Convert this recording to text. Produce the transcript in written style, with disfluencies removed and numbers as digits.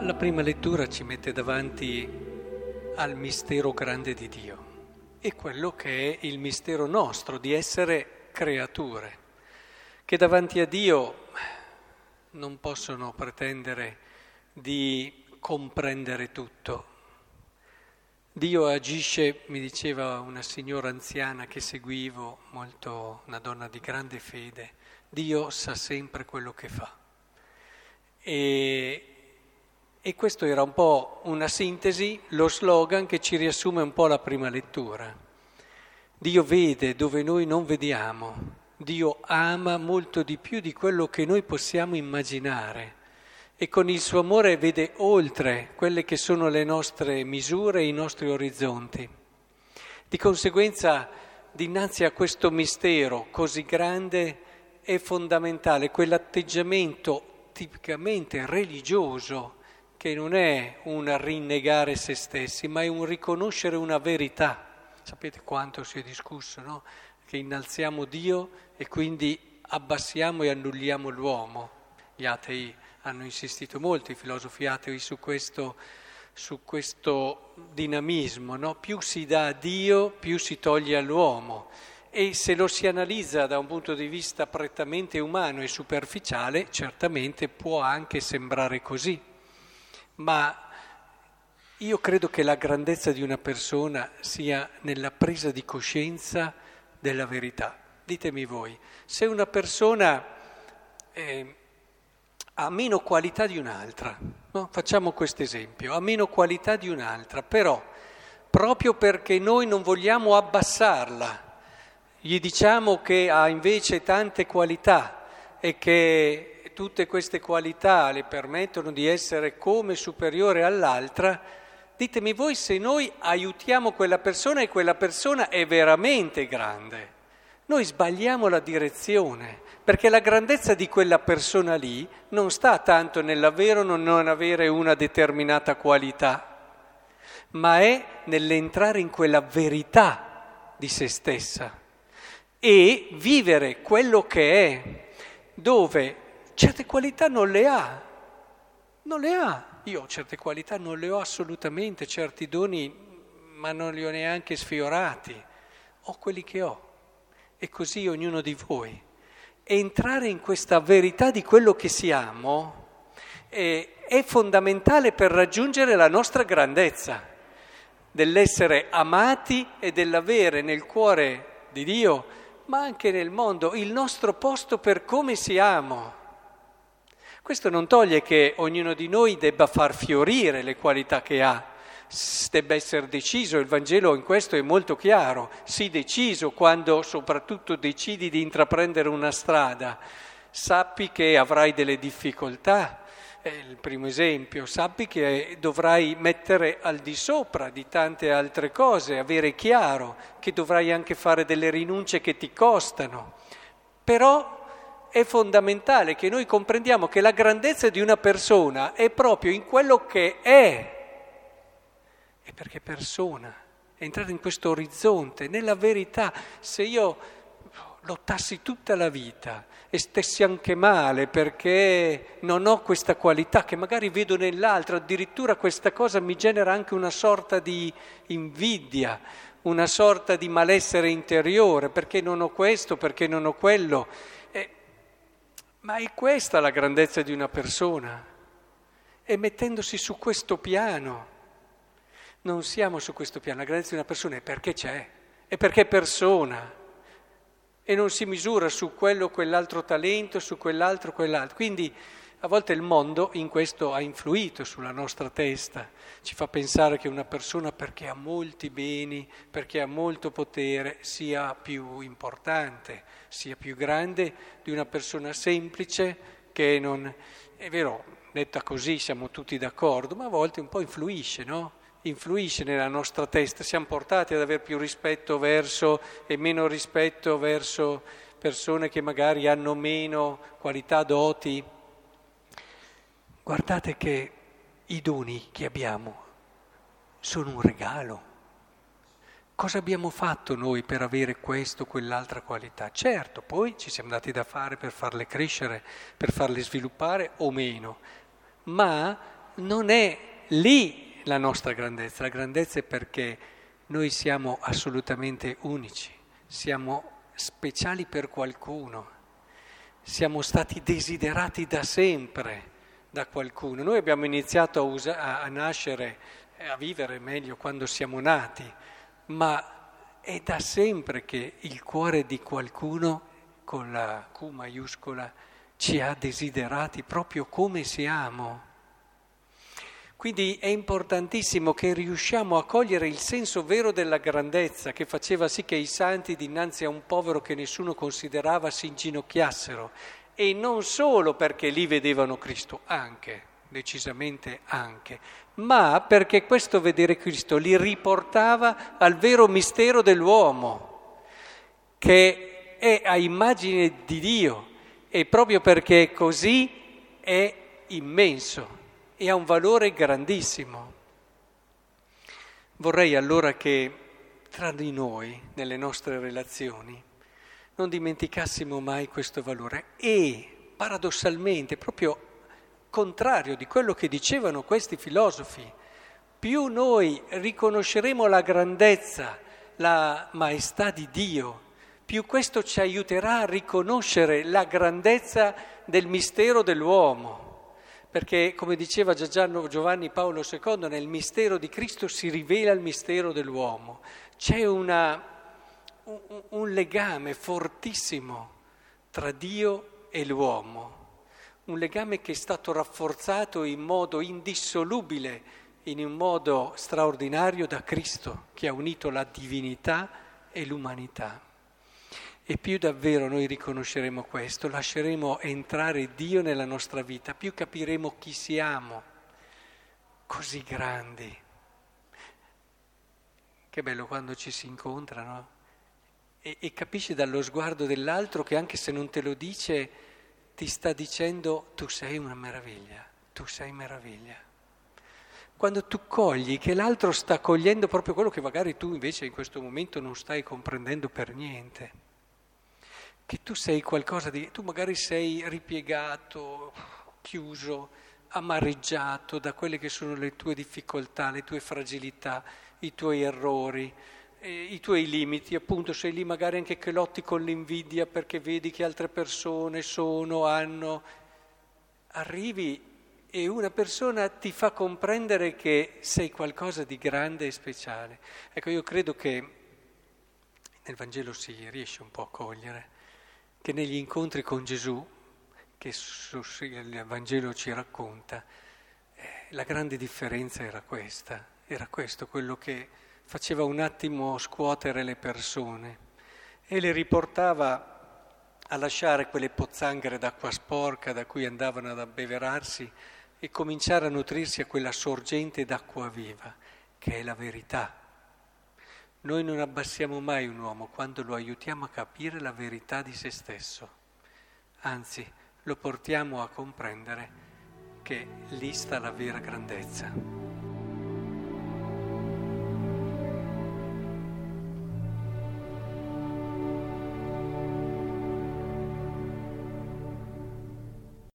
La prima lettura ci mette davanti al mistero grande di Dio e quello che è il mistero nostro di essere creature, che davanti a Dio non possono pretendere di comprendere tutto. Dio agisce, mi diceva una signora anziana che seguivo, molto, una donna di grande fede, Dio sa sempre quello che fa. E questo era un po' una sintesi, lo slogan che ci riassume un po' la prima lettura. Dio vede dove noi non vediamo, Dio ama molto di più di quello che noi possiamo immaginare. E con il suo amore vede oltre quelle che sono le nostre misure e i nostri orizzonti. Di conseguenza, dinanzi a questo mistero così grande, è fondamentale quell'atteggiamento tipicamente religioso, che non è un rinnegare se stessi, ma è un riconoscere una verità. Sapete quanto si è discusso, no? Che innalziamo Dio e quindi abbassiamo e annulliamo l'uomo. Gli atei hanno insistito molto, i filosofi atei, su questo dinamismo, no? Più si dà a Dio, più si toglie all'uomo. E se lo si analizza da un punto di vista prettamente umano e superficiale, certamente può anche sembrare così. Ma io credo che la grandezza di una persona sia nella presa di coscienza della verità. Ditemi voi, se una persona ha meno qualità di un'altra, no? Facciamo questo esempio, ha meno qualità di un'altra, però proprio perché noi non vogliamo abbassarla, gli diciamo che ha invece tante qualità e che tutte queste qualità le permettono di essere come superiore all'altra, ditemi voi se noi aiutiamo quella persona e quella persona è veramente grande. Noi sbagliamo la direzione, perché la grandezza di quella persona lì non sta tanto nell'avere o non avere una determinata qualità, ma è nell'entrare in quella verità di se stessa e vivere quello che è, dove certe qualità non le ha. Io certe qualità non le ho assolutamente, certi doni, ma non li ho neanche sfiorati, ho quelli che ho. E così ognuno di voi. Entrare in questa verità di quello che siamo è fondamentale per raggiungere la nostra grandezza, dell'essere amati e dell'avere nel cuore di Dio, ma anche nel mondo, il nostro posto per come siamo. Questo non toglie che ognuno di noi debba far fiorire le qualità che ha. Debba essere deciso, il Vangelo in questo è molto chiaro, sii deciso quando soprattutto decidi di intraprendere una strada, sappi che avrai delle difficoltà, è il primo esempio, sappi che dovrai mettere al di sopra di tante altre cose, avere chiaro che dovrai anche fare delle rinunce che ti costano, però è fondamentale che noi comprendiamo che la grandezza di una persona è proprio in quello che è, e perché persona, entrare in questo orizzonte, nella verità, se io lottassi tutta la vita e stessi anche male perché non ho questa qualità che magari vedo nell'altro, addirittura questa cosa mi genera anche una sorta di invidia, una sorta di malessere interiore, perché non ho questo, perché non ho quello. Ma è questa la grandezza di una persona? E mettendosi su questo piano. Non siamo su questo piano, la grandezza di una persona è perché c'è, è perché è persona e non si misura su quello o quell'altro talento, su quell'altro o quell'altro. Quindi a volte il mondo in questo ha influito sulla nostra testa, ci fa pensare che una persona perché ha molti beni, perché ha molto potere, sia più importante, sia più grande di una persona semplice che non... È vero, detta così siamo tutti d'accordo, ma a volte un po' influisce, no? Influisce nella nostra testa, siamo portati ad avere più rispetto verso e meno rispetto verso persone che magari hanno meno qualità, doti. Guardate che i doni che abbiamo sono un regalo. Cosa abbiamo fatto noi per avere questo o quell'altra qualità? Certo, poi ci siamo dati da fare per farle crescere, per farle sviluppare o meno, ma non è lì la nostra grandezza. La grandezza è perché noi siamo assolutamente unici, siamo speciali per qualcuno, siamo stati desiderati da sempre da qualcuno. Noi abbiamo iniziato a nascere, a vivere meglio quando siamo nati, ma è da sempre che il cuore di qualcuno, con la Q maiuscola, ci ha desiderati proprio come siamo. Quindi è importantissimo che riusciamo a cogliere il senso vero della grandezza che faceva sì che i santi dinanzi a un povero che nessuno considerava si inginocchiassero, e non solo perché lì vedevano Cristo, anche, decisamente anche, ma perché questo vedere Cristo li riportava al vero mistero dell'uomo, che è a immagine di Dio, e proprio perché così è immenso e ha un valore grandissimo. Vorrei allora che tra di noi, nelle nostre relazioni, non dimenticassimo mai questo valore, e paradossalmente, proprio contrario di quello che dicevano questi filosofi, più noi riconosceremo la grandezza, la maestà di Dio, più questo ci aiuterà a riconoscere la grandezza del mistero dell'uomo. Perché, come diceva Giovanni Paolo II, nel mistero di Cristo si rivela il mistero dell'uomo. C'è un legame fortissimo tra Dio e l'uomo, un legame che è stato rafforzato in modo indissolubile, in un modo straordinario da Cristo, che ha unito la divinità e l'umanità. E più davvero noi riconosceremo questo, lasceremo entrare Dio nella nostra vita, più capiremo chi siamo, così grandi. Che bello quando ci si incontrano e capisci dallo sguardo dell'altro che, anche se non te lo dice, ti sta dicendo: tu sei una meraviglia, tu sei meraviglia. Quando tu cogli che l'altro sta cogliendo proprio quello che magari tu invece in questo momento non stai comprendendo per niente, che tu sei qualcosa di... tu magari sei ripiegato, chiuso, amareggiato da quelle che sono le tue difficoltà, le tue fragilità, i tuoi errori, i tuoi limiti, appunto sei lì magari anche che lotti con l'invidia perché vedi che altre persone sono, hanno... arrivi e una persona ti fa comprendere che sei qualcosa di grande e speciale. Ecco, io credo che nel Vangelo si riesce un po' a cogliere che negli incontri con Gesù, che il Vangelo ci racconta, la grande differenza era questa, era questo quello che faceva un attimo scuotere le persone e le riportava a lasciare quelle pozzanghere d'acqua sporca da cui andavano ad abbeverarsi e cominciare a nutrirsi a quella sorgente d'acqua viva, che è la verità. Noi non abbassiamo mai un uomo quando lo aiutiamo a capire la verità di se stesso, anzi lo portiamo a comprendere che lì sta la vera grandezza.